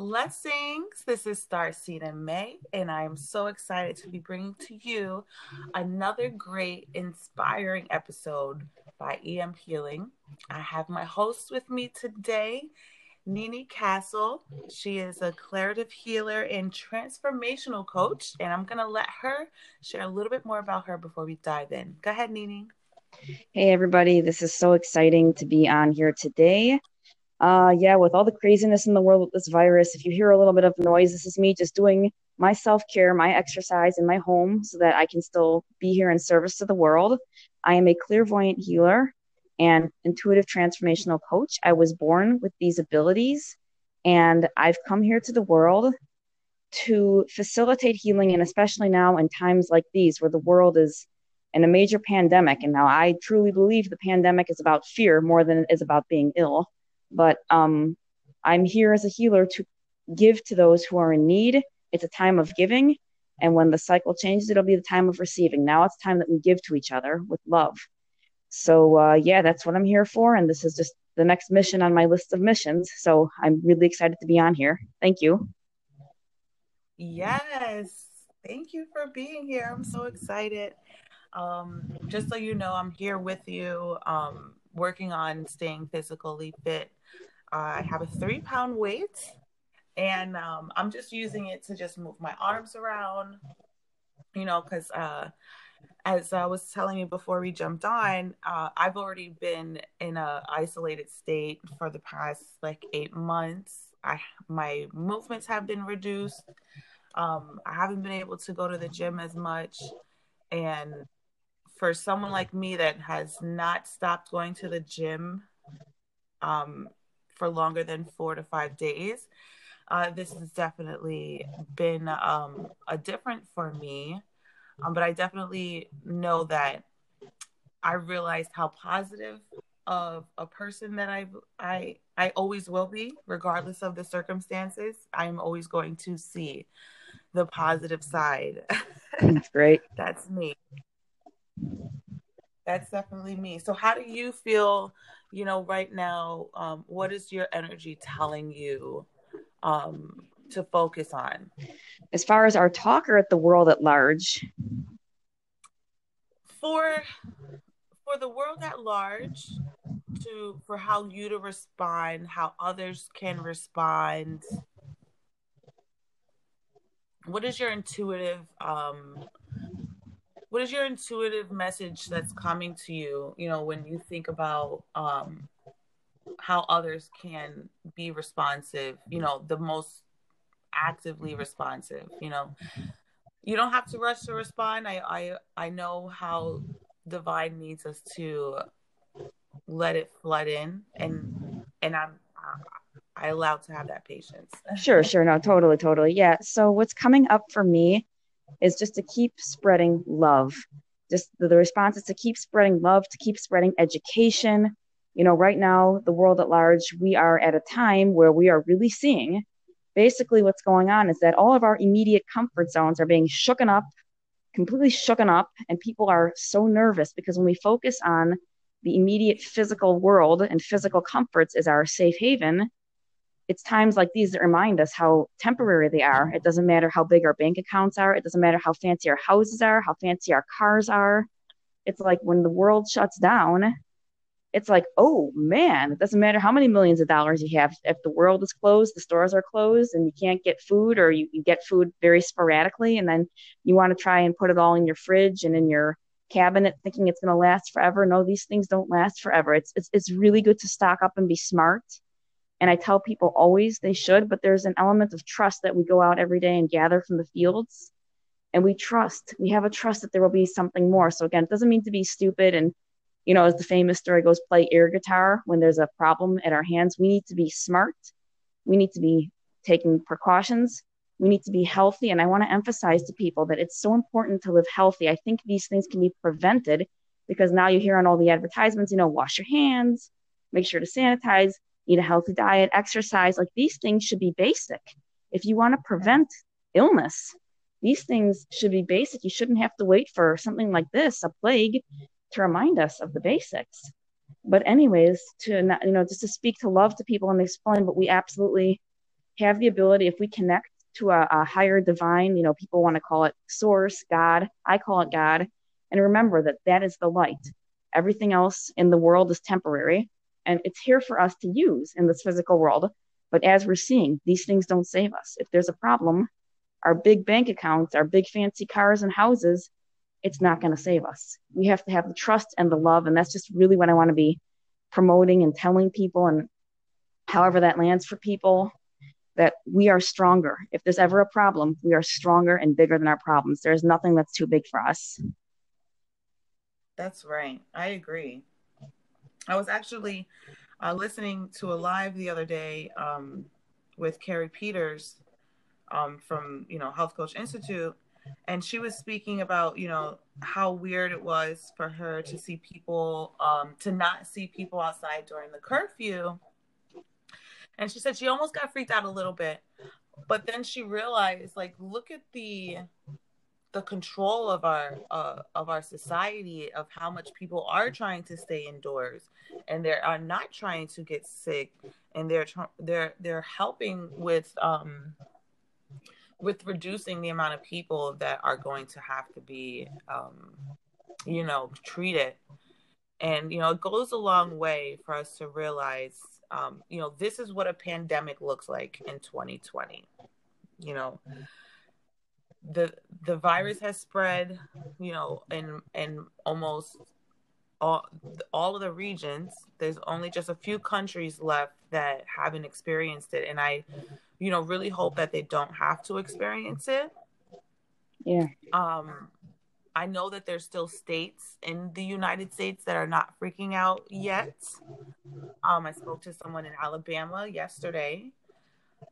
Blessings. This is Starseed and May, and I am so excited to be bringing to you another great, inspiring episode by EM Healing. I have my host with me today, Nini Castle. She is a declarative healer and transformational coach, and I'm going to let her share a little bit more about her before we dive in. Go ahead, Nini. Hey, everybody. This is so exciting to be on here today. With all the craziness in the world with this virus, if you hear a little bit of noise, this is me just doing my self-care, my exercise in my home so that I can still be here in service to the world. I am a clairvoyant healer and intuitive transformational coach. I was born with these abilities, and I've come here to the world to facilitate healing, and especially now in times like these where the world is in a major pandemic. And now I truly believe the pandemic is about fear more than it is about being ill. But I'm here as a healer to give to those who are in need. It's a time of giving. And when the cycle changes, it'll be the time of receiving. Now it's time that we give to each other with love. So, that's what I'm here for. And this is just the next mission on my list of missions. So I'm really excited to be on here. Thank you. Yes. Thank you for being here. I'm so excited. Just so you know, I'm here with you, working on staying physically fit. I have a 3-pound weight, and I'm just using it to just move my arms around, because as I was telling you before we jumped on, I've already been in an isolated state for the past 8 months. My movements have been reduced. I haven't been able to go to the gym as much. And for someone like me that has not stopped going to the gym for longer than 4 to 5 days, this has definitely been a different for me. But I definitely know that I realized how positive of a person that I always will be, regardless of the circumstances. I'm always going to see the positive side. That's great. That's me. That's definitely me. So how do you feel, right now? What is your energy telling you to focus on? As far as our talk or at the world at large? For the world at large, for how you to respond, how others can respond. What is your intuitive message that's coming to you, when you think about how others can be responsive, the most actively responsive, You don't have to rush to respond. I know how divine needs us to let it flood in, and I allow to have that patience. Sure. No, totally. Yeah. So what's coming up for me is just to keep spreading love. Just the response is to keep spreading love, to keep spreading education. Right now, the world at large, we are at a time where we are really seeing basically what's going on is that all of our immediate comfort zones are being completely shooken up. And people are so nervous because when we focus on the immediate physical world and physical comforts as our safe haven, it's times like these that remind us how temporary they are. It doesn't matter how big our bank accounts are. It doesn't matter how fancy our houses are, how fancy our cars are. It's like when the world shuts down, it's like, oh man, it doesn't matter how many millions of dollars you have. If the world is closed, the stores are closed, and you can't get food, or you get food very sporadically. And then you want to try and put it all in your fridge and in your cabinet thinking it's going to last forever. No, these things don't last forever. It's really good to stock up and be smart. And I tell people always they should, but there's an element of trust that we go out every day and gather from the fields, and we have a trust that there will be something more. So again, it doesn't mean to be stupid. And, as the famous story goes, play air guitar when there's a problem at our hands. We need to be smart. We need to be taking precautions. We need to be healthy. And I want to emphasize to people that it's so important to live healthy. I think these things can be prevented because now you hear on all the advertisements, wash your hands, make sure to sanitize, eat a healthy diet, exercise. These things should be basic. If you want to prevent illness, these things should be basic. You shouldn't have to wait for something like this, a plague, to remind us of the basics. But anyways, to not, just to speak to love to people and explain, but we absolutely have the ability, if we connect to a higher divine, you know, people want to call it source, God, I call it God. And remember that that is the light. Everything else in the world is temporary, and it's here for us to use in this physical world. But as we're seeing, these things don't save us. If there's a problem, our big bank accounts, our big fancy cars and houses, it's not going to save us. We have to have the trust and the love. And that's just really what I want to be promoting and telling people, and however that lands for people, that we are stronger. If there's ever a problem, we are stronger and bigger than our problems. There's nothing that's too big for us. That's right. I agree. I was actually listening to a live the other day with Carrie Peters from, you know, Health Coach Institute. And she was speaking about, you know, how weird it was for her to see people, to not see people outside during the curfew. And she said she almost got freaked out a little bit. But then she realized, like, look at the control of our society, of how much people are trying to stay indoors, and they are not trying to get sick, and they're helping with reducing the amount of people that are going to have to be, you know, treated. And, you know, it goes a long way for us to realize, you know, this is what a pandemic looks like in 2020, you know. The virus has spread, you know, in almost all of the regions. There's only just a few countries left that haven't experienced it. And I, you know, really hope that they don't have to experience it. Yeah. I know that there's still states in the United States that are not freaking out yet. I spoke to someone in Alabama yesterday,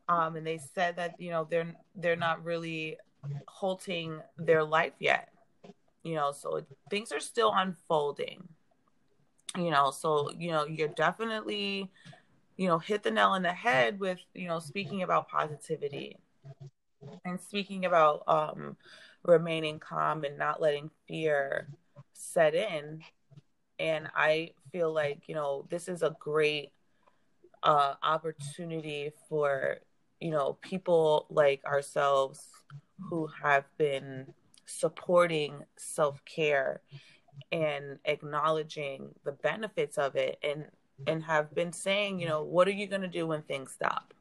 and they said that, you know, they're not really halting their life yet, you know, so things are still unfolding, you know, so, you know, you're definitely, you know, hit the nail on the head with, you know, speaking about positivity and speaking about remaining calm and not letting fear set in. And I feel like, you know, this is a great opportunity for, you know, people like ourselves who have been supporting self-care and acknowledging the benefits of it, and have been saying, you know, what are you going to do when things stop?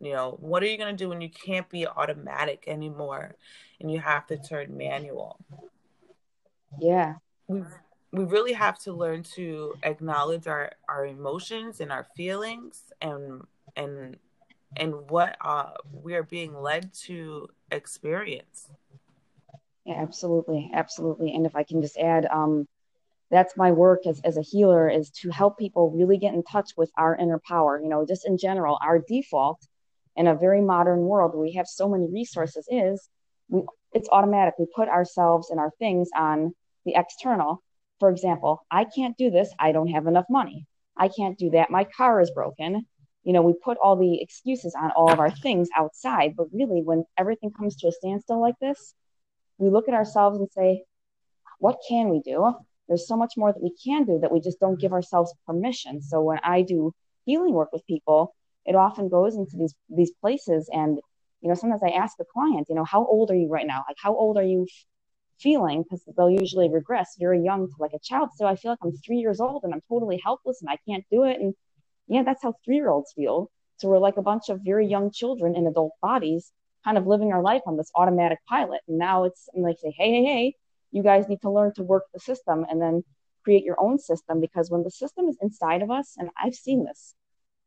You know, what are you going to do when you can't be automatic anymore and you have to turn manual? Yeah. We really have to learn to acknowledge our emotions and our feelings and what we are being led to experience. Yeah, absolutely. Absolutely. And if I can just add, that's my work as a healer, is to help people really get in touch with our inner power. You know, just in general, our default in a very modern world where we have so many resources it's automatic. We put ourselves and our things on the external. For example, I can't do this. I don't have enough money. I can't do that. My car is broken. You know, we put all the excuses on all of our things outside, but really when everything comes to a standstill like this, we look at ourselves and say, what can we do? There's so much more that we can do that we just don't give ourselves permission. So when I do healing work with people, it often goes into these places. And, you know, sometimes I ask a client, you know, how old are you right now? Like, how old are you feeling? Because they'll usually regress very young to like a child. So I feel like I'm 3 years old and I'm totally helpless and I can't do it. And yeah, that's how 3-year-olds feel. So we're like a bunch of very young children in adult bodies, kind of living our life on this automatic pilot. And now I'm like, say, hey, you guys need to learn to work the system and then create your own system. Because when the system is inside of us, and I've seen this,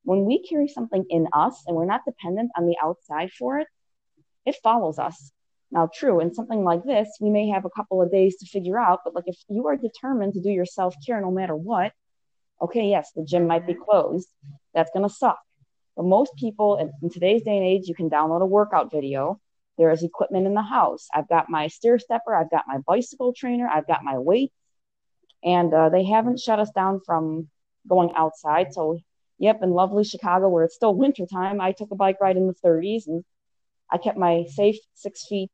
when we carry something in us and we're not dependent on the outside for it, it follows us. Now, true, in something like this, we may have a couple of days to figure out, but like if you are determined to do your self-care no matter what, okay, yes, the gym might be closed. That's going to suck. But most people in today's day and age, you can download a workout video. There is equipment in the house. I've got my stair stepper. I've got my bicycle trainer. I've got my weights. And they haven't shut us down from going outside. So, yep, in lovely Chicago where it's still wintertime, I took a bike ride in the 30s and I kept my safe 6 feet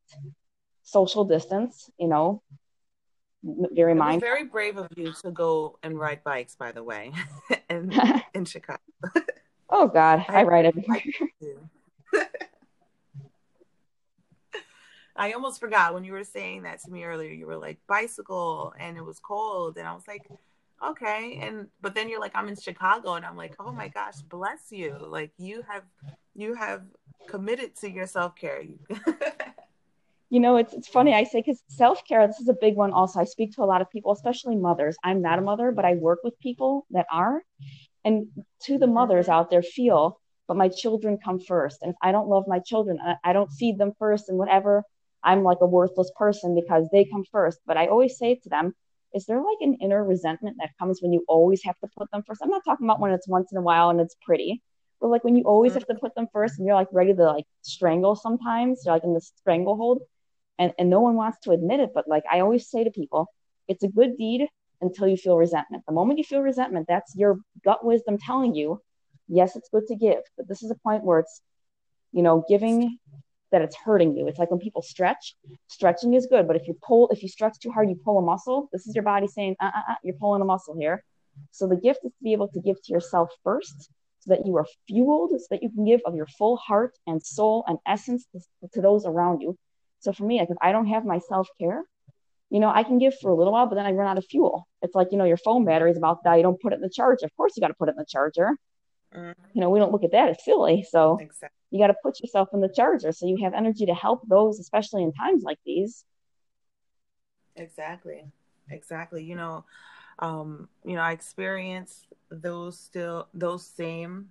social distance, you know. Very mindful. Very brave of you to go and ride bikes, by the way, in Chicago. Oh God, I ride everywhere. I almost forgot when you were saying that to me earlier, you were like bicycle and it was cold. And I was like, okay. But then you're like, I'm in Chicago. And I'm like, oh my gosh, bless you. Like you have committed to your self-care. You know, it's funny. I say, cause self-care, this is a big one. Also, I speak to a lot of people, especially mothers. I'm not a mother, but I work with people that are, and to the mothers out there feel, but my children come first. And if I don't love my children, I don't feed them first and whatever, I'm like a worthless person because they come first. But I always say to them, is there like an inner resentment that comes when you always have to put them first? I'm not talking about when it's once in a while and it's pretty, but like when you always have to put them first and you're like ready to like strangle sometimes, you're like in the stranglehold and no one wants to admit it. But like, I always say to people, it's a good deed until you feel resentment. The moment you feel resentment, that's your gut wisdom telling you, yes, it's good to give, but this is a point where it's, you know, giving that it's hurting you. It's like when people stretch, stretching is good. But if you stretch too hard, you pull a muscle. This is your body saying, you're pulling a muscle here. So the gift is to be able to give to yourself first so that you are fueled, so that you can give of your full heart and soul and essence to those around you. So for me, like if I don't have my self-care, you know, I can give for a little while, but then I run out of fuel. It's like, you know, your phone battery is about to die. You don't put it in the charger. Of course you got to put it in the charger. You know, we don't look at that. It's silly. So exactly. You got to put yourself in the charger so you have energy to help those, especially in times like these. Exactly. You know, I experienced those same,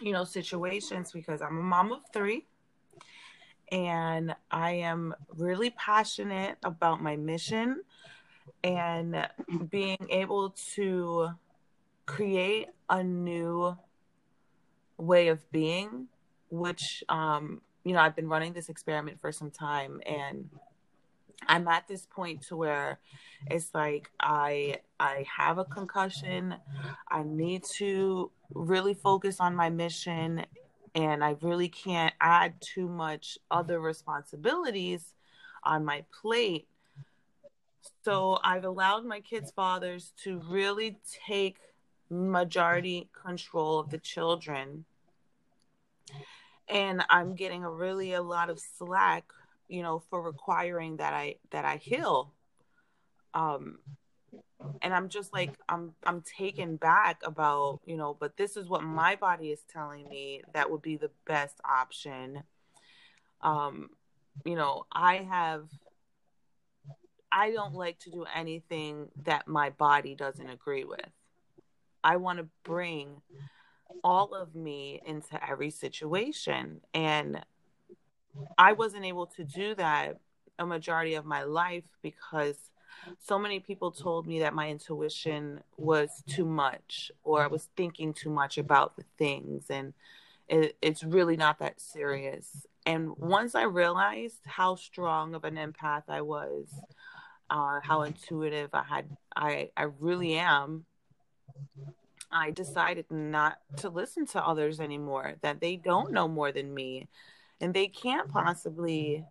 you know, situations because I'm a mom of three and I am really passionate about my mission and being able to create a new way of being, which, you know, I've been running this experiment for some time and I'm at this point to where it's like, I have a concussion. I need to really focus on my mission and I really can't add too much other responsibilities on my plate. So I've allowed my kids' fathers to really take majority control of the children, and I'm getting a lot of slack, you know, for requiring that I heal, and I'm just like I'm taken back about, you know, but this is what my body is telling me that would be the best option. You know, I don't like to do anything that my body doesn't agree with. I want to bring all of me into every situation. And I wasn't able to do that a majority of my life because so many people told me that my intuition was too much or I was thinking too much about the things. And it's really not that serious. And once I realized how strong of an empath I was, how intuitive I really am, I decided not to listen to others anymore, that they don't know more than me and they can't possibly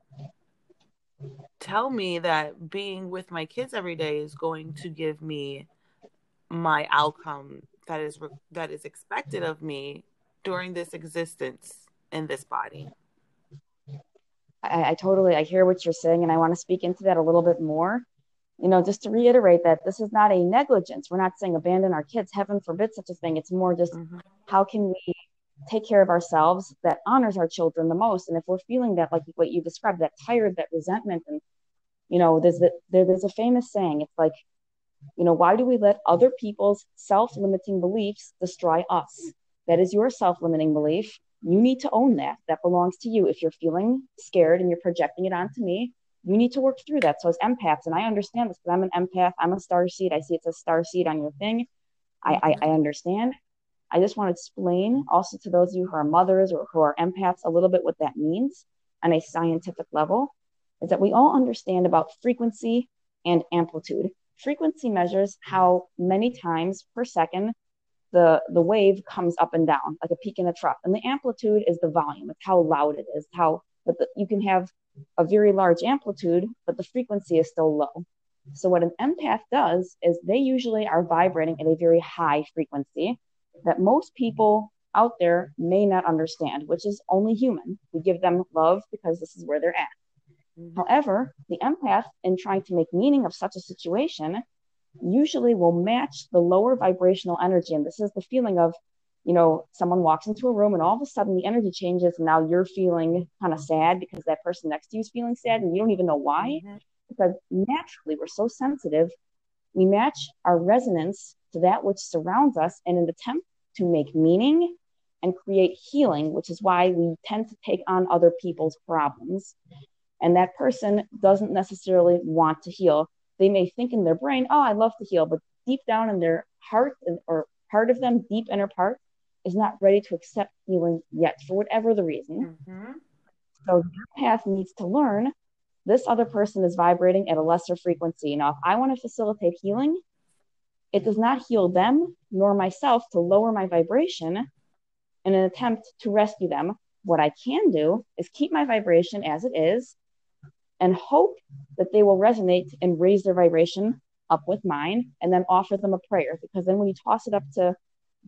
tell me that being with my kids every day is going to give me my outcome that is expected of me during this existence in this body. I totally, I hear what you're saying and I want to speak into that a little bit more. You know, just to reiterate that this is not a negligence. We're not saying abandon our kids. Heaven forbid such a thing. It's more just how can we take care of ourselves that honors our children the most? And if we're feeling that, like what you described, that tired, that resentment, and, you know, there's a famous saying. It's like, you know, why do we let other people's self-limiting beliefs destroy us? That is your self-limiting belief. You need to own that. That belongs to you. If you're feeling scared and you're projecting it onto me, you need to work through that. So as empaths, and I understand this because I'm an empath, I'm a starseed. I see it says starseed on your thing. I understand. I just want to explain also to those of you who are mothers or who are empaths a little bit what that means on a scientific level is that we all understand about frequency and amplitude. Frequency measures how many times per second the wave comes up and down, like a peak in a trough. And the amplitude is the volume. It's how loud it is, you can have a very large amplitude, but the frequency is still low. So what an empath does is they usually are vibrating at a very high frequency that most people out there may not understand, which is only human. We give them love because this is where they're at. However, the empath, in trying to make meaning of such a situation, usually will match the lower vibrational energy. And this is the feeling of, you know, someone walks into a room and all of a sudden the energy changes. And now you're feeling kind of sad because that person next to you is feeling sad and you don't even know why. Mm-hmm. Because naturally we're so sensitive. We match our resonance to that which surrounds us in an attempt to make meaning and create healing, which is why we tend to take on other people's problems. And that person doesn't necessarily want to heal. They may think in their brain, oh, I love to heal, but deep down in their heart or part of them, deep inner part, is not ready to accept healing yet for whatever the reason. Mm-hmm. So the path needs to learn this other person is vibrating at a lesser frequency. Now, if I want to facilitate healing, it does not heal them nor myself to lower my vibration in an attempt to rescue them. What I can do is keep my vibration as it is and hope that they will resonate and raise their vibration up with mine, and then offer them a prayer. Because then when you toss it up to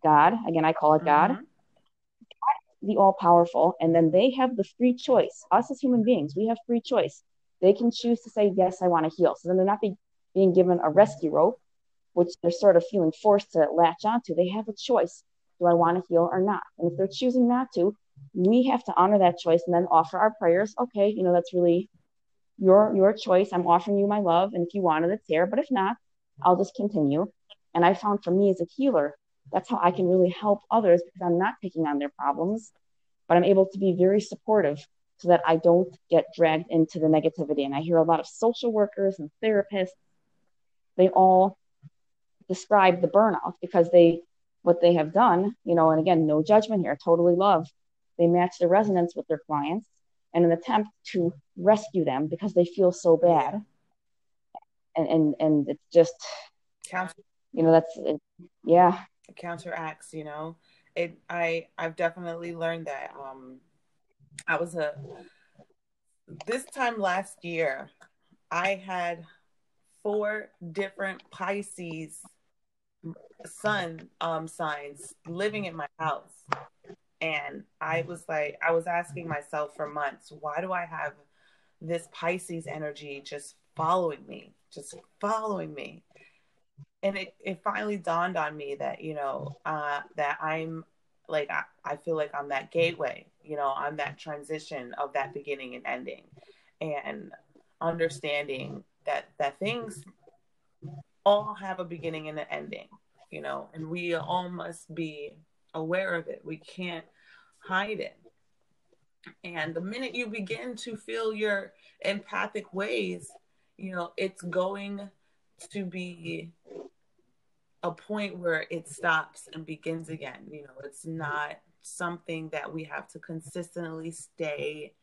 God, again, I call it God, mm-hmm. God, the all-powerful, and then they have the free choice. Us as human beings, we have free choice. They can choose to say, yes, I want to heal. So then they're not being given a rescue rope, which they're sort of feeling forced to latch onto. They have a choice. Do I want to heal or not? And if they're choosing not to, we have to honor that choice and then offer our prayers. Okay, you know, that's really your choice. I'm offering you my love. And if you want it, it's there. But if not, I'll just continue. And I found for me as a healer, that's how I can really help others, because I'm not taking on their problems, but I'm able to be very supportive so that I don't get dragged into the negativity. And I hear a lot of social workers and therapists, they all describe the burnout because what they have done, you know, and again, no judgment here, totally love. They match the resonance with their clients in an attempt to rescue them because they feel so bad. And it's just, you know, that's, it, yeah. It counteracts, you know, I've definitely learned that. This time last year, I had 4 different Pisces sun signs living in my house. And I was asking myself for months, why do I have this Pisces energy just following me? And it finally dawned on me that, you know, that I'm like, I feel like I'm that gateway, you know, I'm that transition of that beginning and ending, and understanding that things all have a beginning and an ending, you know, and we all must be aware of it. We can't hide it. And the minute you begin to feel your empathic ways, you know, it's going to be a point where it stops and begins again. You know, it's not something that we have to consistently stay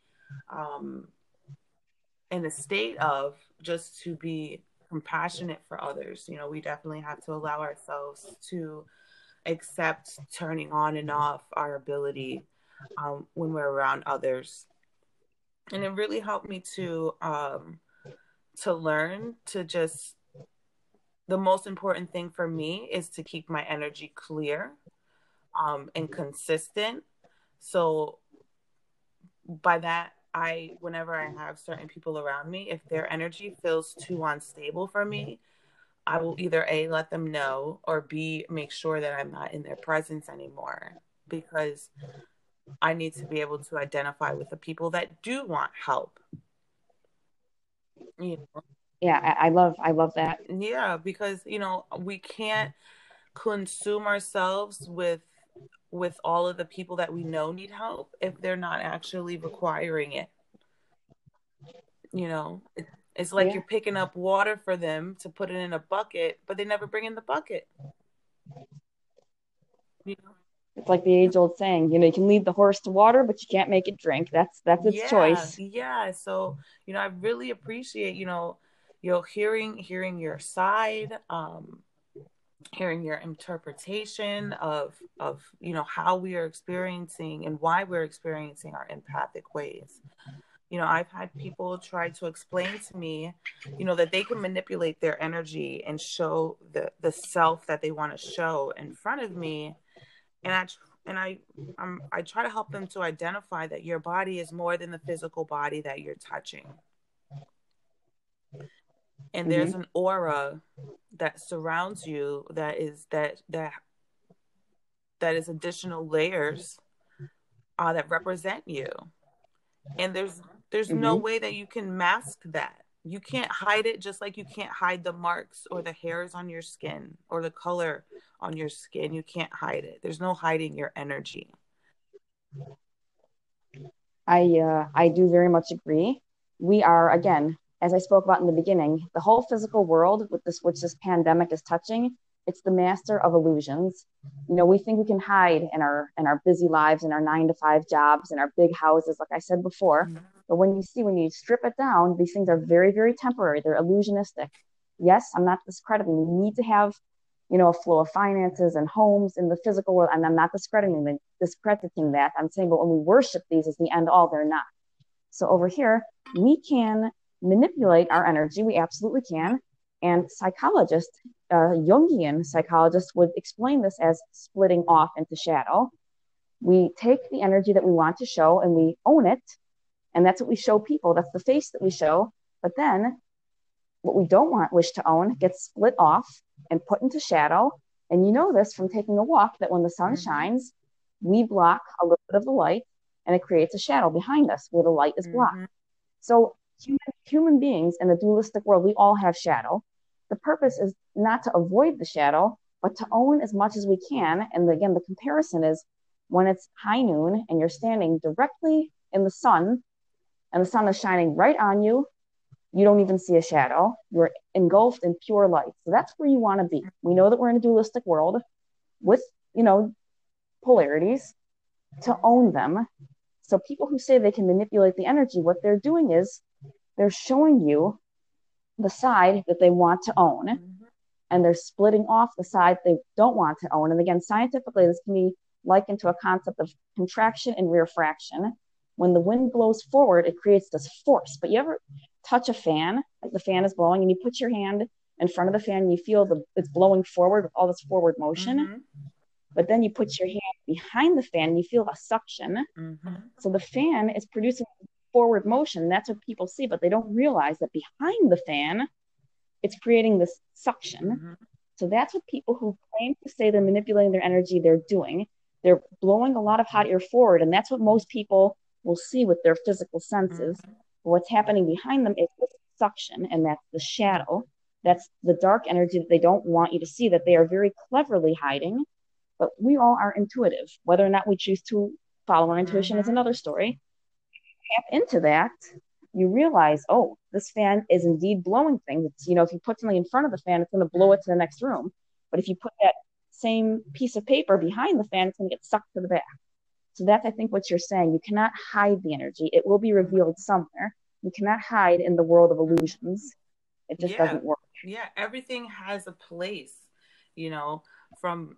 in a state of, just to be compassionate for others. You know, we definitely have to allow ourselves to accept turning on and off our ability when we're around others. And it really helped me to learn to just, the most important thing for me is to keep my energy clear and consistent. So by that, whenever I have certain people around me, if their energy feels too unstable for me, I will either A, let them know, or B, make sure that I'm not in their presence anymore, because I need to be able to identify with the people that do want help. You know? Yeah, I love that. Yeah, because, you know, we can't consume ourselves with all of the people that we know need help if they're not actually requiring it. You know, it's like, yeah, you're picking up water for them to put it in a bucket, but they never bring in the bucket. You know? It's like the age-old saying, you know, you can lead the horse to water, but you can't make it drink. That's its choice. Yeah. So, you know, I really appreciate, you know, hearing your side, hearing your interpretation of, you know, how we are experiencing and why we're experiencing our empathic ways. You know, I've had people try to explain to me, you know, that they can manipulate their energy and show the self that they want to show in front of me. And I try to help them to identify that your body is more than the physical body that you're touching. and there's an aura that surrounds you that is that is additional layers that represent you, and there's no way that you can mask that. You can't hide it, just like you can't hide the marks or the hairs on your skin or the color on your skin. You can't hide it. There's no hiding your energy. I do very much agree. We are, again, as I spoke about in the beginning, the whole physical world with this, which this pandemic is touching, it's the master of illusions. You know, we think we can hide in our busy lives, in our 9-to-5 jobs, in our big houses, like I said before. But when you strip it down, these things are very, very temporary. They're illusionistic. Yes, I'm not discrediting. You need to have, you know, a flow of finances and homes in the physical world. And I'm not discrediting that. I'm saying, but when we worship these as the end all, they're not. So over here, we can manipulate our energy. We absolutely can. And psychologists, Jungian psychologists, would explain this as splitting off into shadow. We take the energy that we want to show and we own it. And that's what we show people. That's the face that we show. But then what we don't wish to own gets split off and put into shadow. And you know this from taking a walk, that when the sun shines, we block a little bit of the light and it creates a shadow behind us where the light is blocked. So human beings in the dualistic world, we all have shadow. The purpose is not to avoid the shadow, but to own as much as we can. And again, the comparison is when it's high noon and you're standing directly in the sun and the sun is shining right on you, you don't even see a shadow. You're engulfed in pure light. So that's where you want to be. We know that we're in a dualistic world with, you know, polarities, to own them. So people who say they can manipulate the energy, what they're doing is they're showing you the side that they want to own, and they're splitting off the side they don't want to own. And again, scientifically, this can be likened to a concept of contraction and refraction. When the wind blows forward, it creates this force. But you ever touch a fan, like the fan is blowing, and you put your hand in front of the fan and you feel it's blowing forward with all this forward motion. But then you put your hand behind the fan and you feel a suction. So the fan is producing forward motion. That's what people see, but they don't realize that behind the fan, it's creating this suction. So that's what people who claim to say they're manipulating their energy, they're doing. They're blowing a lot of hot air forward, and that's what most people will see with their physical senses. What's happening behind them is this suction, and that's the shadow. That's the dark energy that they don't want you to see, that they are very cleverly hiding. But we all are intuitive. Whether or not we choose to follow our intuition is another story. Tap into that, you realize, oh, this fan is indeed blowing things. It's, you know, if you put something in front of the fan, it's going to blow it to the next room. But if you put that same piece of paper behind the fan, it's going to get sucked to the back. So that's, I think, what you're saying. You cannot hide the energy. It will be revealed somewhere. You cannot hide in the world of illusions. It just doesn't work. Yeah, everything has a place, you know, from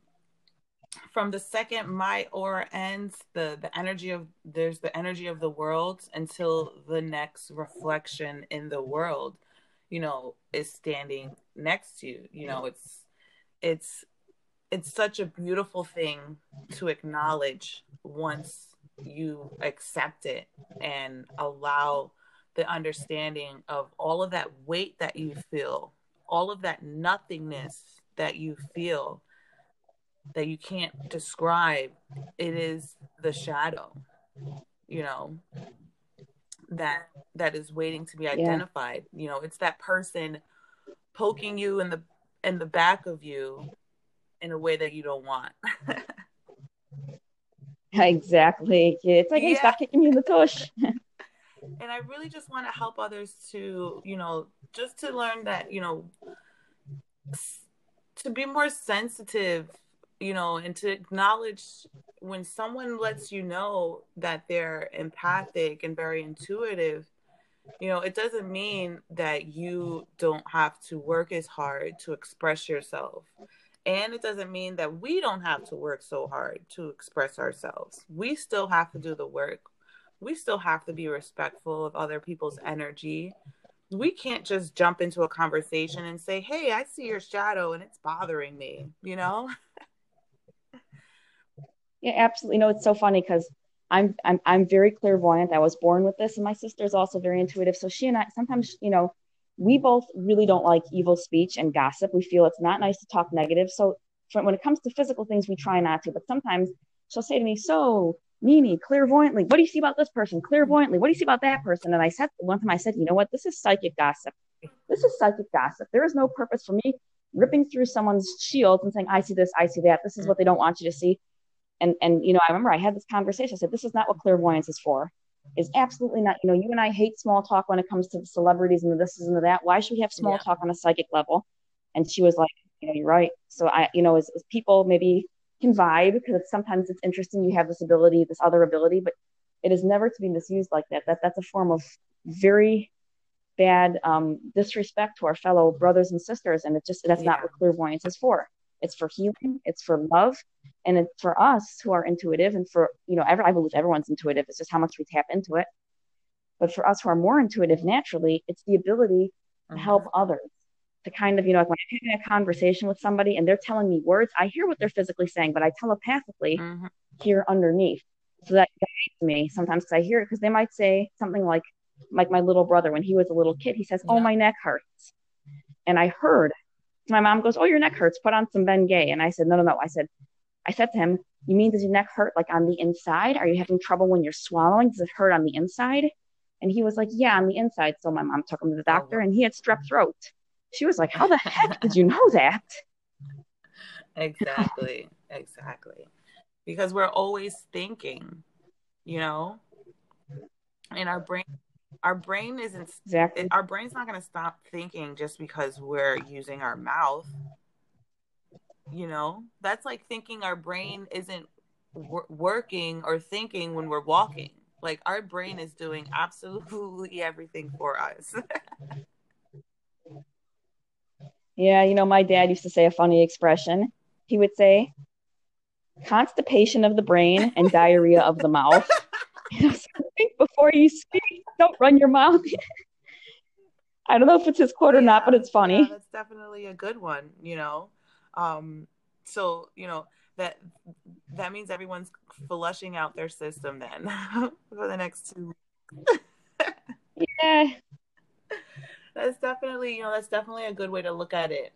the second my aura ends, there's the energy of the world until the next reflection in the world, you know, is standing next to you. You know, it's such a beautiful thing to acknowledge once you accept it and allow the understanding of all of that weight that you feel, all of that nothingness that you feel, that you can't describe. It is the shadow, you know, that is waiting to be identified. Yeah. You know, it's that person poking you in the back of you in a way that you don't want. Exactly. It's like, hey, stop kicking me in the tush. And I really just want to help others to, you know, just to learn that, you know, to be more sensitive, you know, and to acknowledge when someone lets you know that they're empathic and very intuitive. You know, it doesn't mean that you don't have to work as hard to express yourself. And it doesn't mean that we don't have to work so hard to express ourselves. We still have to do the work. We still have to be respectful of other people's energy. We can't just jump into a conversation and say, hey, I see your shadow and it's bothering me, you know? Yeah, absolutely. No, it's so funny because I'm very clairvoyant. I was born with this, and my sister's also very intuitive. So she and I sometimes, you know, we both really don't like evil speech and gossip. We feel it's not nice to talk negative. So when it comes to physical things, we try not to. But sometimes she'll say to me, so Nini, clairvoyantly, what do you see about this person? Clairvoyantly, what do you see about that person? And I said, one time I said, you know what? This is psychic gossip. This is psychic gossip. There is no purpose for me ripping through someone's shields and saying, I see this, I see that. This is what they don't want you to see. And you know, I remember I had this conversation. I said, this is not what clairvoyance is for. It's absolutely not. You know, you and I hate small talk when it comes to the celebrities and the this and the that. Why should we have small talk on a psychic level? And she was like, you know, you're right. So I, you know, as people maybe can vibe, because it's, sometimes it's interesting. You have this ability, this other ability, but it is never to be misused like that. That's a form of very bad disrespect to our fellow brothers and sisters. And it just, that's not what clairvoyance is for. It's for healing. It's for love. And it's for us who are intuitive, and for, you know, I believe everyone's intuitive. It's just how much we tap into it. But for us who are more intuitive naturally, it's the ability to help others, to kind of, you know, like when I'm having a conversation with somebody and they're telling me words, I hear what they're physically saying, but I telepathically hear underneath. So that guides me sometimes, because I hear it, because they might say something like my little brother, when he was a little kid, he says, oh, my neck hurts. And I heard, my mom goes, oh, your neck hurts. Put on some Bengay. And I said, no. I said to him, you mean, does your neck hurt like on the inside? Are you having trouble when you're swallowing? Does it hurt on the inside? And he was like, yeah, on the inside. So my mom took him to the doctor and he had strep throat. She was like, how the heck did you know that? Exactly. Because we're always thinking, you know, and our brain isn't, our brain's not going to stop thinking just because we're using our mouth. You know, that's like thinking our brain isn't working or thinking when we're walking. Like, our brain is doing absolutely everything for us. Yeah, you know, my dad used to say a funny expression. He would say, constipation of the brain and diarrhea of the mouth. You know, so think before you speak, don't run your mouth. I don't know if it's his quote or not, but it's funny. Yeah, that's definitely a good one, you know. So, you know, that means everyone's flushing out their system then for the next 2 weeks. Yeah. That's definitely a good way to look at it.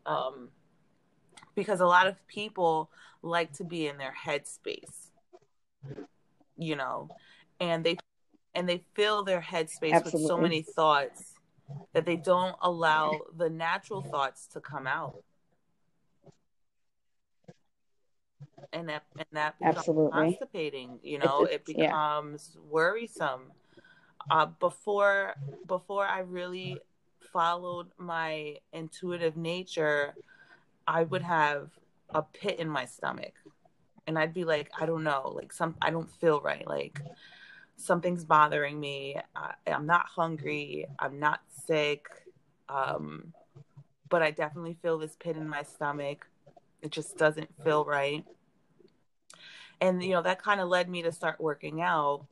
Because a lot of people like to be in their headspace, you know, and they fill their headspace with so many thoughts that they don't allow the natural thoughts to come out. And that becomes constipating, you know, it becomes worrisome. Before I really followed my intuitive nature, I would have a pit in my stomach and I'd be like, I don't know, like I don't feel right. Like something's bothering me. I'm not hungry. I'm not sick. But I definitely feel this pit in my stomach. It just doesn't feel right. And, you know, that kind of led me to start working out.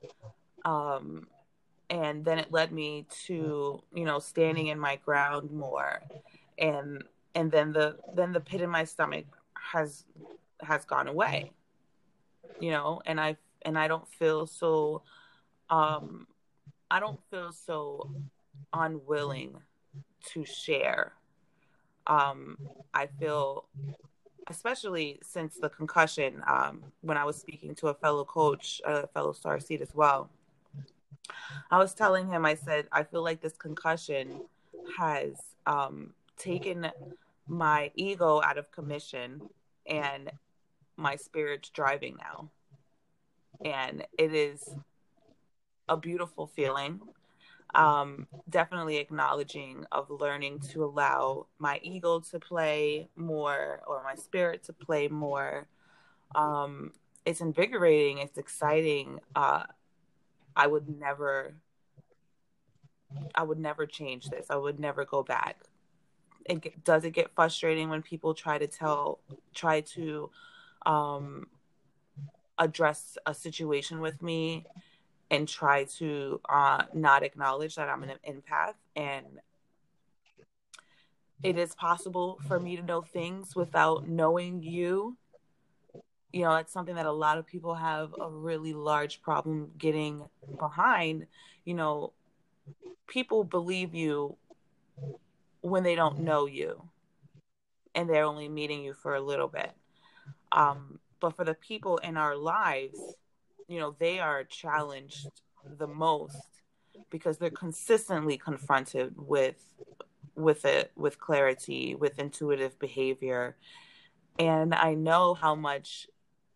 And then it led me to, you know, standing in my ground more. And then the pit in my stomach has gone away, you know, and I don't feel so, I don't feel so unwilling to share. I feel, especially since the concussion, when I was speaking to a fellow coach, a fellow Starseed as well, I was telling him, I said, I feel like this concussion has taken my ego out of commission and my spirit's driving now. And it is a beautiful feeling. Definitely acknowledging of learning to allow my ego to play more or my spirit to play more. It's invigorating. It's exciting. I would never change this. I would never go back. Does it get frustrating when people try to address a situation with me and try to not acknowledge that I'm an empath, and it is possible for me to know things without knowing you. You know, it's something that a lot of people have a really large problem getting behind. You know, people believe you when they don't know you and they're only meeting you for a little bit. But for the people in our lives, you know, they are challenged the most because they're consistently confronted with clarity, with intuitive behavior. And I know how much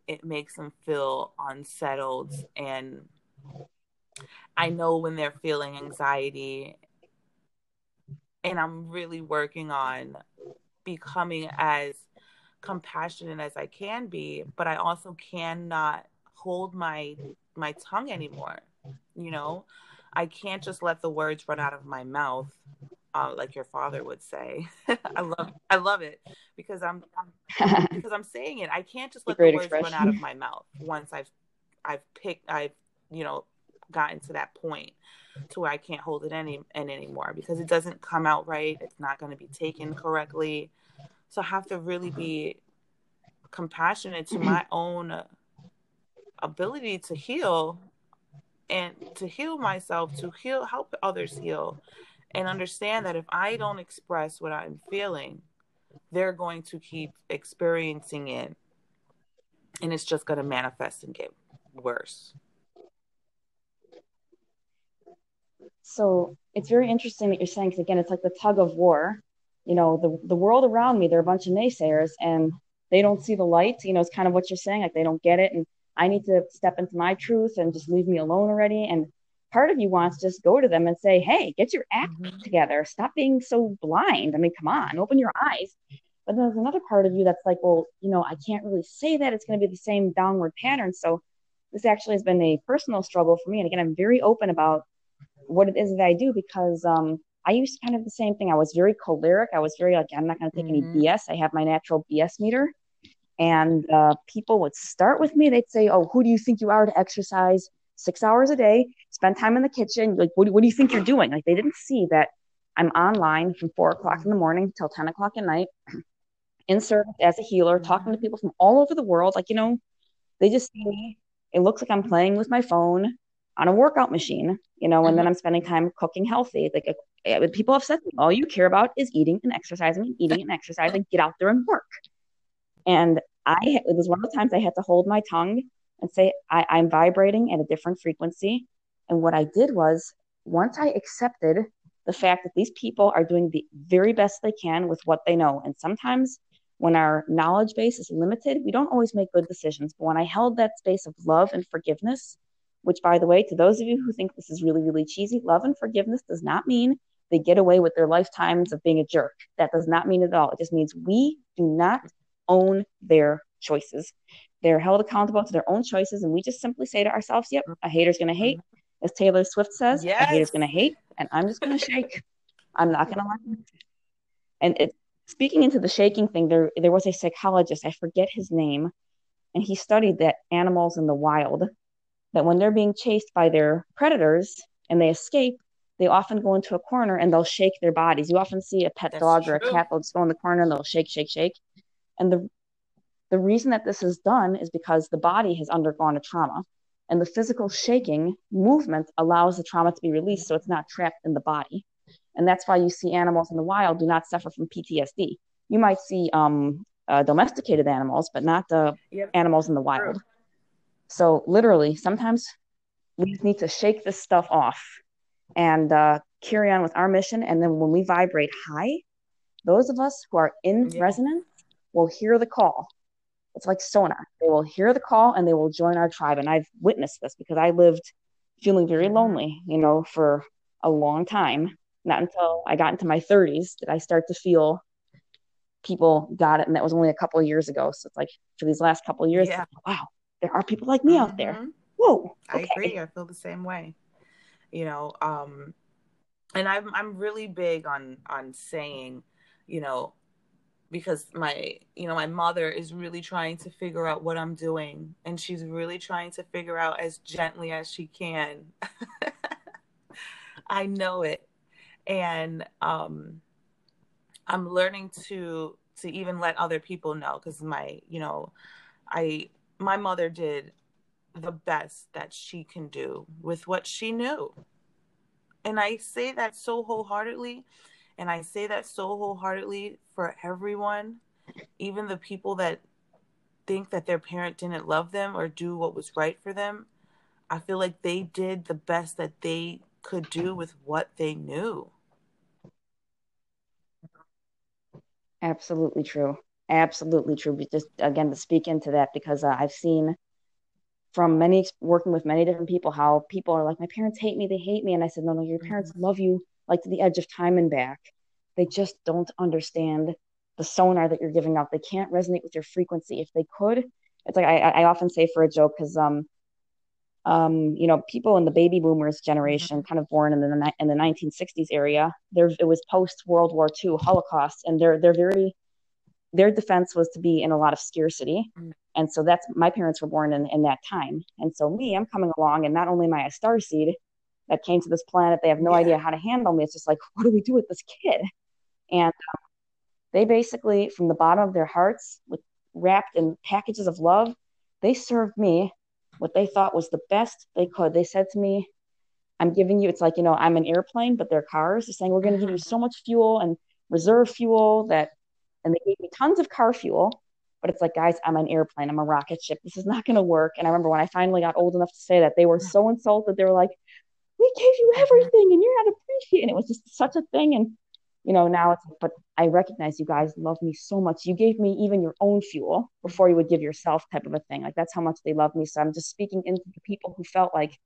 it makes them feel unsettled. And I know when they're feeling anxiety, and I'm really working on becoming as compassionate as I can be, but I also cannot hold my tongue anymore. You know, I can't just let the words run out of my mouth, like your father would say. I love it because I'm because I'm saying it. I can't just let the words run out of my mouth once I've gotten to that point to where I can't hold it anymore because it doesn't come out right. It's not going to be taken correctly. So I have to really be compassionate to my own ability to heal and to heal myself, to heal, help others heal, and understand that if I don't express what I'm feeling, they're going to keep experiencing it and it's just going to manifest and get worse. So it's very interesting that you're saying, because again, it's like the tug of war, you know, the world around me, they're a bunch of naysayers and they don't see the light, you know, it's kind of what you're saying, like they don't get it. And I need to step into my truth and just leave me alone already. And part of you wants to just go to them and say, hey, get your act together. Stop being so blind. I mean, come on, open your eyes. But then there's another part of you that's like, well, you know, I can't really say that. It's going to be the same downward pattern. So this actually has been a personal struggle for me. And again, I'm very open about what it is that I do, because I used kind of the same thing. I was very choleric. I was very like, I'm not going to take any BS. I have my natural BS meter. And people would start with me. They'd say, oh, who do you think you are to exercise 6 hours a day, spend time in the kitchen? Like, what do you think you're doing? Like, they didn't see that I'm online from 4 o'clock in the morning till 10 o'clock at night in service as a healer, talking to people from all over the world. Like, you know, they just see me. It looks like I'm playing with my phone on a workout machine, you know, and then I'm spending time cooking healthy. Like people have said to me, all you care about is eating and exercising, get out there and work. And it was one of the times I had to hold my tongue and say, I'm vibrating at a different frequency. And what I did was, once I accepted the fact that these people are doing the very best they can with what they know. And sometimes when our knowledge base is limited, we don't always make good decisions. But when I held that space of love and forgiveness, which, by the way, to those of you who think this is really, really cheesy, love and forgiveness does not mean they get away with their lifetimes of being a jerk. That does not mean it at all. It just means we do not own their choices. They're held accountable to their own choices. And we just simply say to ourselves, yep, a hater's going to hate. As Taylor Swift says, yes, a hater's going to hate. And I'm just going to shake. I'm not going to lie. And speaking into the shaking thing, there was a psychologist, I forget his name, and he studied that animals in the wild, that when they're being chased by their predators and they escape, they often go into a corner and they'll shake their bodies. You often see a pet dog or a cat, they'll just go in the corner and they'll shake, shake, shake. And the reason that this is done is because the body has undergone a trauma, and the physical shaking movement allows the trauma to be released, so it's not trapped in the body. And that's why you see animals in the wild do not suffer from PTSD. You might see domesticated animals, but not the animals in the wild. So literally, sometimes we need to shake this stuff off and carry on with our mission. And then when we vibrate high, those of us who are in resonance will hear the call. It's like sonar. They will hear the call and they will join our tribe. And I've witnessed this because I lived feeling very lonely, you know, for a long time. Not until I got into my 30s did I start to feel people got it. And that was only a couple of years ago. So it's like for these last couple of years, like, wow, there are people like me out there. Whoa. Okay. I agree. I feel the same way, you know? And I'm really big on saying, you know, because my mother is really trying to figure out what I'm doing. And she's really trying to figure out as gently as she can. I know it. And I'm learning to even let other people know, because my mother did the best that she can do with what she knew. And I say that so wholeheartedly. And I say that so wholeheartedly for everyone, even the people that think that their parent didn't love them or do what was right for them. I feel like they did the best that they could do with what they knew. Absolutely true. Absolutely true. But just again, to speak into that, because I've seen from many, working with many different people, how people are like, my parents hate me. They hate me. And I said, no, your parents love you like to the edge of time and back. They just don't understand the sonar that you're giving out. They can't resonate with your frequency. If they could, it's like, I often say for a joke, because, you know, people in the baby boomers generation, kind of born in the 1960s area, there, it was post World War II Holocaust, and their defense was to be in a lot of scarcity. And so that's, my parents were born in that time. And so me, I'm coming along, and not only am I a starseed that came to this planet, they have no idea how to handle me. It's just like, what do we do with this kid? And they basically, from the bottom of their hearts, with wrapped in packages of love, they served me what they thought was the best they could. They said to me, I'm giving you, it's like, you know, I'm an airplane, but they're cars. They're saying, we're going to give you so much fuel and reserve fuel that, and they gave me tons of car fuel, but it's like, guys, I'm an airplane. I'm a rocket ship. This is not going to work. And I remember when I finally got old enough to say that, they were so insulted. They were like, we gave you everything and you're not appreciating. And it was just such a thing. And, you know, now it's, but I recognize you guys love me so much. You gave me even your own fuel before you would give yourself, type of a thing. Like, that's how much they love me. So I'm just speaking into the people who felt like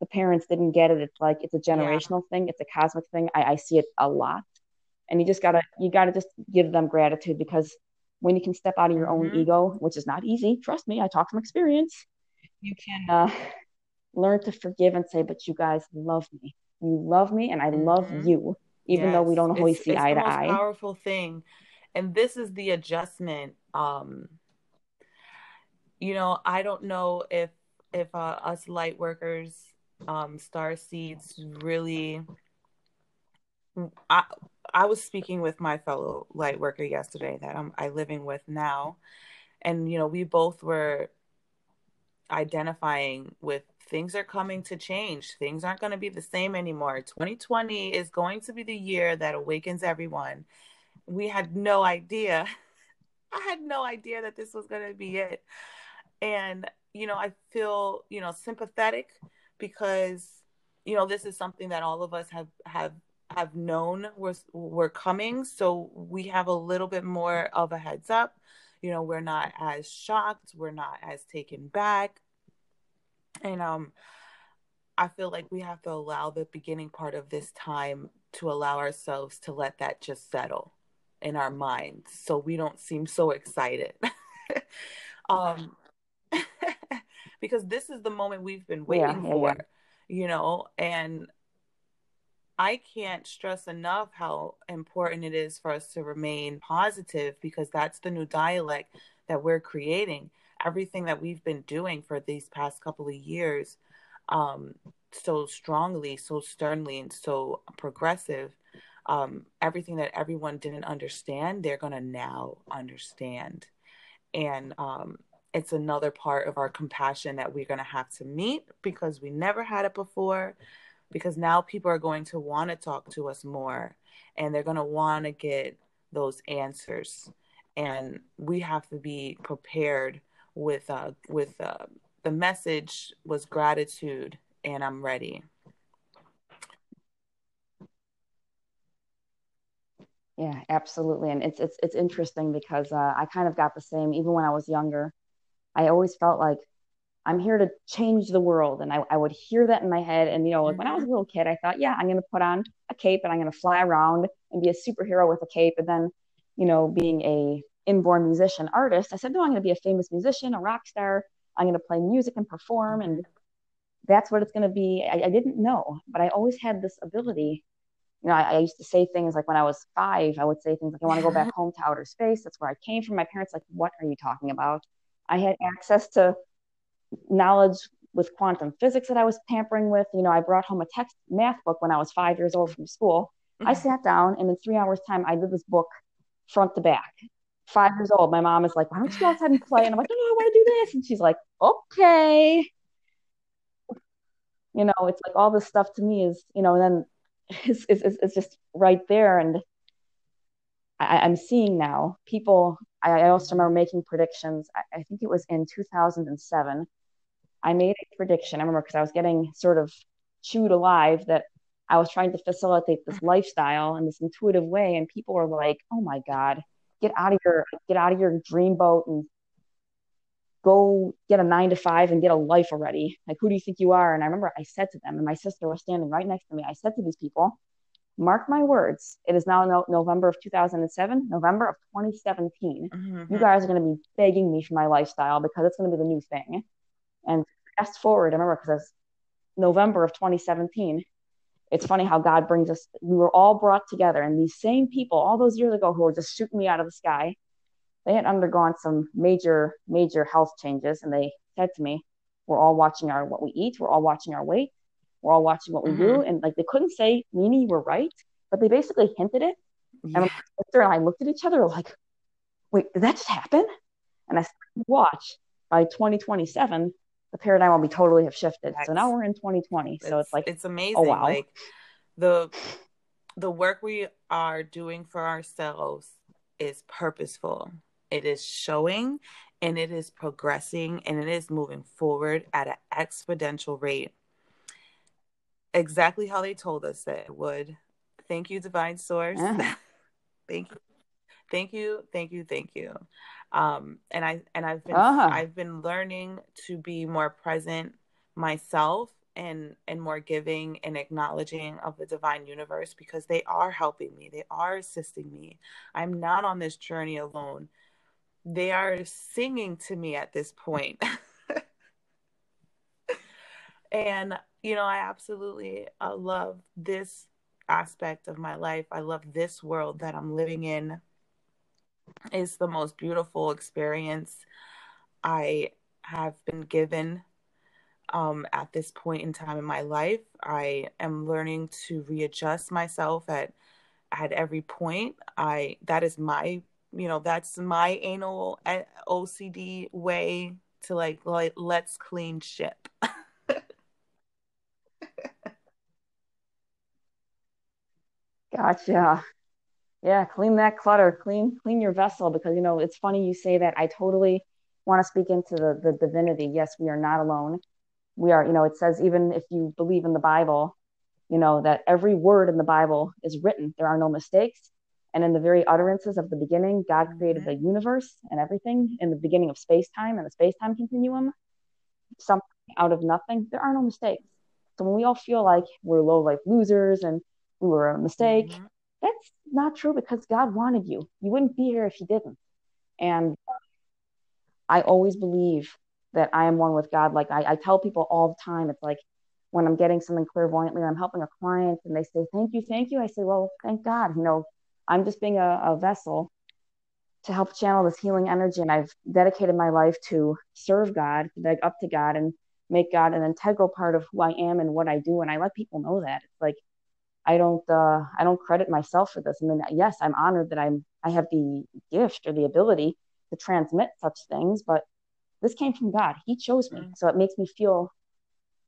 the parents didn't get it. It's like, it's a generational thing. It's a cosmic thing. I see it a lot. And you just gotta just give them gratitude, because when you can step out of your own ego, which is not easy, trust me, I talk from experience, you can learn to forgive and say, but you guys love me. You love me and I love you. Even though we don't always see eye to eye. It's a powerful thing. And this is the adjustment. You know, I don't know if us light workers, star seeds really, I was speaking with my fellow light worker yesterday that I'm living with now. And, you know, we both were identifying with things are coming to change. Things aren't going to be the same anymore. 2020 is going to be the year that awakens everyone. We had no idea. I had no idea that this was going to be it. And, you know, I feel, you know, sympathetic, because, you know, this is something that all of us have known we're coming. So we have a little bit more of a heads up. You know, we're not as shocked. We're not as taken back. And I feel like we have to allow the beginning part of this time to allow ourselves to let that just settle in our minds, so we don't seem so excited. Because this is the moment we've been waiting for, you know, and I can't stress enough how important it is for us to remain positive, because that's the new dialect that we're creating. Everything that we've been doing for these past couple of years, so strongly, so sternly, and so progressive, everything that everyone didn't understand, they're going to now understand. And it's another part of our compassion that we're going to have to meet, because we never had it before. Because now people are going to want to talk to us more, and they're going to want to get those answers. And we have to be prepared with the message was gratitude, and I'm ready. Yeah, absolutely. And it's interesting, because I kind of got the same, even when I was younger, I always felt like, I'm here to change the world. And I would hear that in my head. And, you know, like when I was a little kid, I thought, yeah, I'm going to put on a cape and I'm going to fly around and be a superhero with a cape. And then, you know, being a inborn musician artist, I said, no, I'm going to be a famous musician, a rock star. I'm going to play music and perform. And that's what it's going to be. I didn't know, but I always had this ability. You know, I used to say things like when I was 5, I would say things like, I want to go back home to outer space. That's where I came from. My parents like, what are you talking about? I had access to knowledge with quantum physics that I was tampering with. You know, I brought home a text math book when I was 5 years old from school. I sat down, and in 3 hours time, I did this book front to back. 5 years old. My mom is like, why don't you go outside and play? And I'm like, no, I want to do this. And she's like, okay. You know, it's like all this stuff to me is, you know, and then is just right there. And I'm seeing now people, I also remember making predictions. I think it was in 2007. I made a prediction. I remember because I was getting sort of chewed alive that I was trying to facilitate this lifestyle in this intuitive way. And people were like, oh my God, get out of your dream boat and go get a 9-to-5 and get a life already. Like, who do you think you are? And I remember I said to them, and my sister was standing right next to me. I said to these people, mark my words, it is now November of 2007, November of 2017. Mm-hmm. You guys are going to be begging me for my lifestyle because it's going to be the new thing. And fast forward, I remember because it's November of 2017. It's funny how God brings us, we were all brought together. And these same people all those years ago who were just shooting me out of the sky, they had undergone some major, major health changes. And they said to me, we're all watching what we eat. We're all watching our weight. We're all watching what we mm-hmm. do. And like, they couldn't say, Nini, you were right. But they basically hinted it. Yeah. And my sister and I looked at each other like, wait, did that just happen? And I started to watch. By 2027, the paradigm will be totally have shifted. That's, so now we're in 2020. So it's like, it's amazing. Oh, wow. Like the work we are doing for ourselves is purposeful. It is showing, and it is progressing, and it is moving forward at an exponential rate. Exactly how they told us that it would. Thank you, Divine Source. Yeah. Thank you. And I've been I've been learning to be more present myself and more giving and acknowledging of the divine universe, because they are helping me. They are assisting me. I'm not on this journey alone. They are singing to me at this point. And, you know, I absolutely love this aspect of my life. I love this world that I'm living in. It's the most beautiful experience I have been given at this point in time in my life. I am learning to readjust myself at every point. That is my, you know, that's my anal OCD way to like let's clean ship. Gotcha. Yeah. Clean that clutter, clean your vessel, because, you know, it's funny you say that. I totally want to speak into the divinity. Yes, we are not alone. We are, you know, it says, even if you believe in the Bible, you know, that every word in the Bible is written. There are no mistakes. And in the very utterances of the beginning, God created the universe and everything in the beginning of space-time and the space-time continuum, something out of nothing. There are no mistakes. So when we all feel like we're low-life losers and we were a mistake, mm-hmm. that's not true, because God wanted you. You wouldn't be here if he didn't. And I always believe that I am one with God. Like I tell people all the time, it's like when I'm getting something clairvoyantly, I'm helping a client and they say, thank you. I say, well, thank God, you know, I'm just being a vessel to help channel this healing energy. And I've dedicated my life to serve God, to beg up to God and make God an integral part of who I am and what I do. And I let people know that. It's like, I don't credit myself for this. I mean, yes, I'm honored that I have the gift or the ability to transmit such things, but this came from God. He chose me. So it makes me feel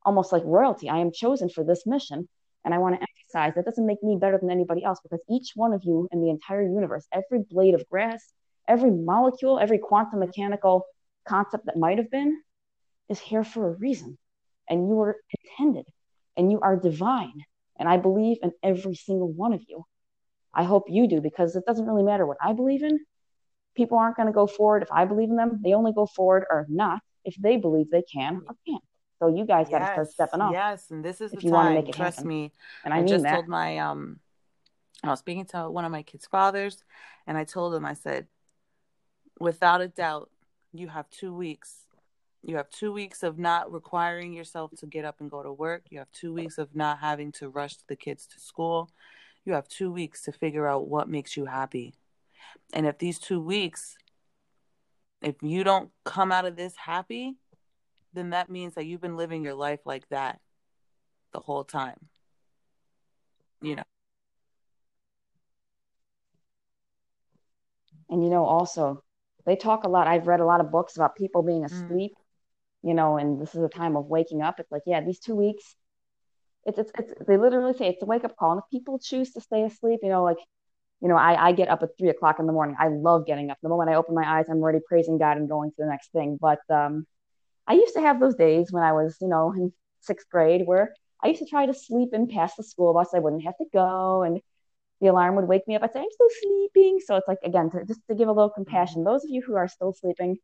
almost like royalty. I am chosen for this mission. And I want to emphasize that doesn't make me better than anybody else, because each one of you in the entire universe, every blade of grass, every molecule, every quantum mechanical concept that might have been, is here for a reason. And you were intended, and you are divine. And I believe in every single one of you. I hope you do, because it doesn't really matter what I believe in. People aren't going to go forward if I believe in them. They only go forward or not if they believe they can or can't. So you guys got to start stepping up. Yes, and this is the time. Make it trust happen. Me. And I mean just that. Told my I was speaking to one of my kids' fathers, and I told him, I said, without a doubt, you have 2 weeks. You have 2 weeks of not requiring yourself to get up and go to work. You have 2 weeks of not having to rush the kids to school. You have 2 weeks to figure out what makes you happy. And if these 2 weeks, if you don't come out of this happy, then that means that you've been living your life like that the whole time. You know. And, you know, also, they talk a lot. I've read a lot of books about people being asleep. You know, and this is a time of waking up. It's like, yeah, these 2 weeks, It's they literally say it's a wake up call. And if people choose to stay asleep, I get up at 3 o'clock in the morning. I love getting up. The moment I open my eyes, I'm already praising God and going to the next thing. But I used to have those days when I was, in sixth grade where I used to try to sleep and pass the school bus. I wouldn't have to go. And the alarm would wake me up. I'd say, I'm still sleeping. So it's like, again, just to give a little compassion. Those of you who are still sleeping,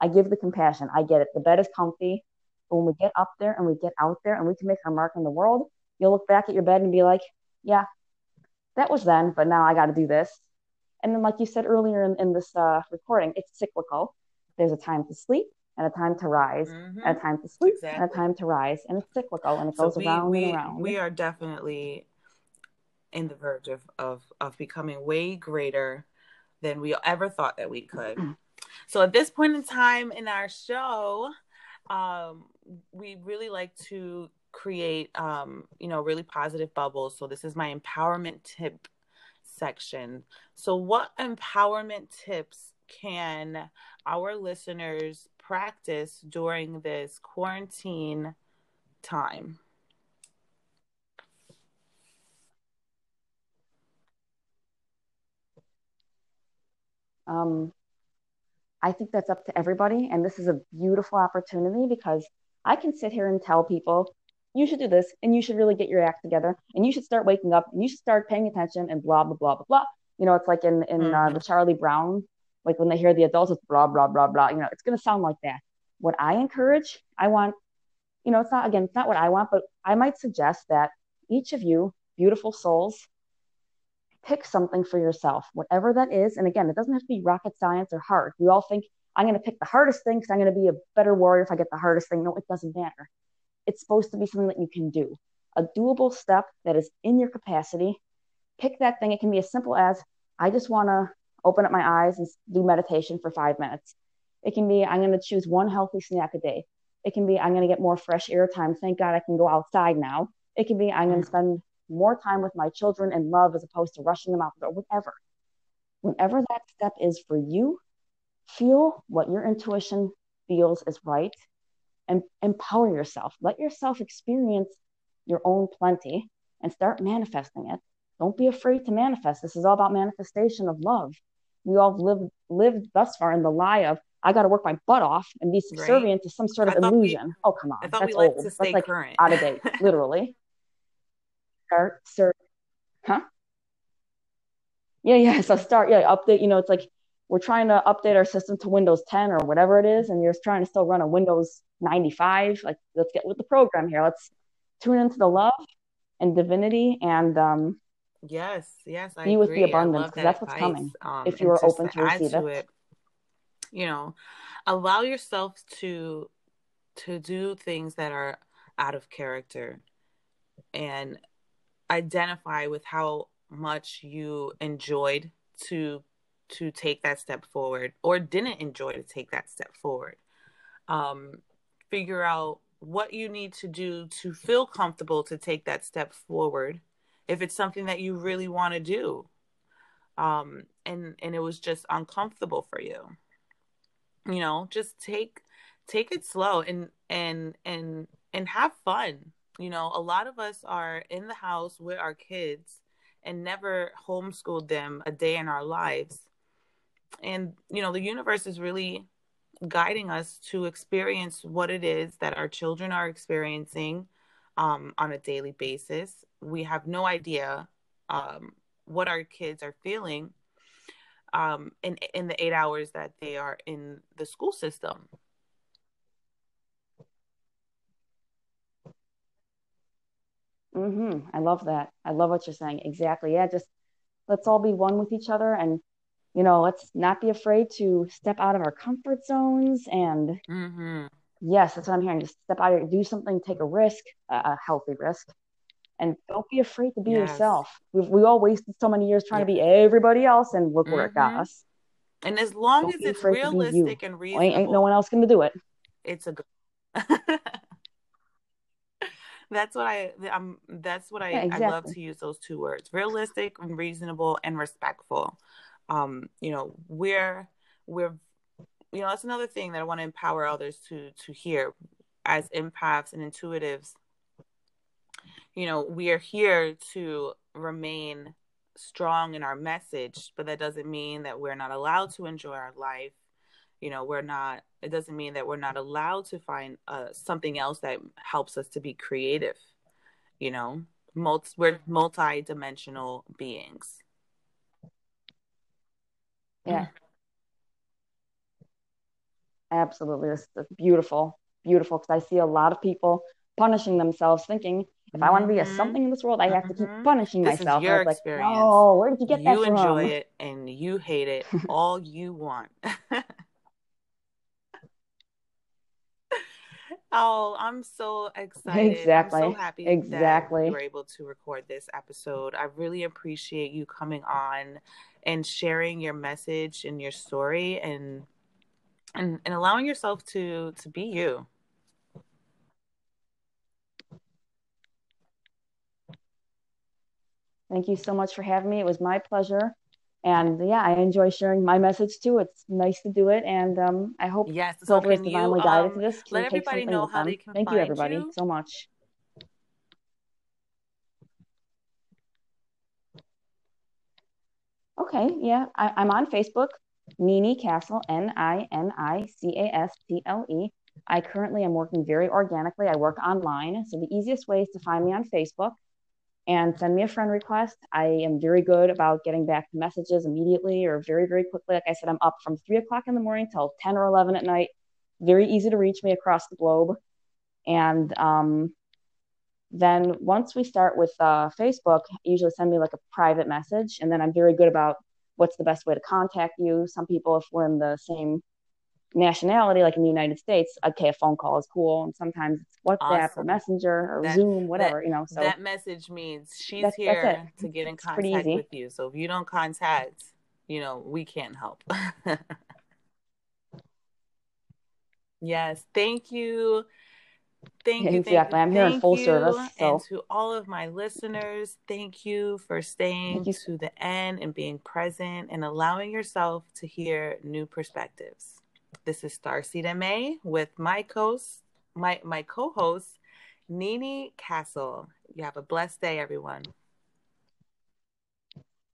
I give the compassion. I get it. The bed is comfy. But when we get up there and we get out there and we can make our mark in the world, you'll look back at your bed and be like, yeah, that was then, but now I got to do this. And then, like you said earlier in this recording, it's cyclical. There's a time to sleep and a time to rise, mm-hmm. and a time to sleep, exactly. and a time to rise. And it's cyclical, and it goes around and around. We are definitely in the verge of becoming way greater than we ever thought that we could. So at this point in time in our show, we really like to create, really positive bubbles. So this is my empowerment tip section. So what empowerment tips can our listeners practice during this quarantine time? I think that's up to everybody. And this is a beautiful opportunity because I can sit here and tell people, you should do this and you should really get your act together and you should start waking up and you should start paying attention and blah, blah, blah, blah, blah. It's like in the Charlie Brown, like when they hear the adults, it's blah, blah, blah, blah. It's going to sound like that. What I encourage, I want, it's not what I want, but I might suggest that each of you beautiful souls pick something for yourself, whatever that is. And again, it doesn't have to be rocket science or hard. We all think I'm going to pick the hardest thing because I'm going to be a better warrior if I get the hardest thing. No, it doesn't matter. It's supposed to be something that you can do, a doable step that is in your capacity. Pick that thing. It can be as simple as I just want to open up my eyes and do meditation for 5 minutes. It can be I'm going to choose one healthy snack a day. It can be I'm going to get more fresh air time. Thank God I can go outside now. It can be I'm going to spend more time with my children and love as opposed to rushing them out the door, whatever. Whenever that step is for you, feel what your intuition feels is right and empower yourself. Let yourself experience your own plenty and start manifesting it. Don't be afraid to manifest. This is all about manifestation of love. We all lived thus far in the lie of, I got to work my butt off and be subservient to some sort of illusion. Oh, come on. I thought that's we old. To stay that's current. Like out of date, literally. Update, it's like we're trying to update our system to Windows 10 or whatever it is, and you're trying to still run a Windows 95. Like, let's get with the program here. Let's tune into the love and divinity and yes I be agree. With the abundance, because that's what's coming if you are open to receive it. Allow yourself to do things that are out of character and identify with how much you enjoyed to take that step forward or didn't enjoy to take that step forward. Figure out what you need to do to feel comfortable to take that step forward if it's something that you really want to do. And it was just uncomfortable for you. Just take it slow and have fun. A lot of us are in the house with our kids and never homeschooled them a day in our lives. And, the universe is really guiding us to experience what it is that our children are experiencing on a daily basis. We have no idea what our kids are feeling in the 8 hours that they are in the school system. Mm-hmm. I love that. I love what you're saying. Exactly. Yeah. Just let's all be one with each other and, let's not be afraid to step out of our comfort zones. And mm-hmm. Yes, that's what I'm hearing. Just step out and do something, take a risk, a healthy risk, and don't be afraid to be yourself. We all wasted so many years trying to be everybody else and look where it got us. And as long as it's realistic and reasonable, ain't no one else going to do it. It's a good. That's what I love to use those two words, realistic and reasonable and respectful. We're that's another thing that I want to empower others to hear as empaths and intuitives. you know, we are here to remain strong in our message, but that doesn't mean that we're not allowed to enjoy our life. You know, we're not, it doesn't mean that we're not allowed to find something else that helps us to be creative. You know, we're multi-dimensional beings. Yeah. Absolutely. This is beautiful, beautiful. Because I see a lot of people punishing themselves, thinking, if I want to be a something in this world, I have to keep punishing myself. This is your experience. Like, oh, where did you get that from? You enjoy it and you hate it all you want. Oh, I'm so excited. Exactly. I'm so happy that we were able to record this episode. I really appreciate you coming on and sharing your message and your story, and allowing yourself to be you. Thank you so much for having me. It was my pleasure. And yeah, I enjoy sharing my message too. It's nice to do it. And I hope is divinely guided to this. Let everybody know how they can find you. Thank you, everybody, so much. Okay, yeah. I'm on Facebook, Nini Castle, NiniCastle. I currently am working very organically. I work online. So the easiest way is to find me on Facebook and send me a friend request. I am very good about getting back to messages immediately or very, very quickly. Like I said, I'm up from 3 o'clock in the morning till 10 or 11 at night. Very easy to reach me across the globe. And then once we start with Facebook, I usually send me like a private message. And then I'm very good about what's the best way to contact you. Some people, if we're in the same nationality, like in the United States, okay, a phone call is cool, and sometimes it's WhatsApp or Messenger or Zoom, whatever, you know. So that message means she's here to get in contact with you. So if you don't contact, you know, we can't help. Yes, thank you. Thank you. Exactly. I'm here in full service. So. And to all of my listeners, thank you for staying to the end and being present and allowing yourself to hear new perspectives. This is Starseed MA with my co-host, Nini Castle. You have a blessed day, everyone.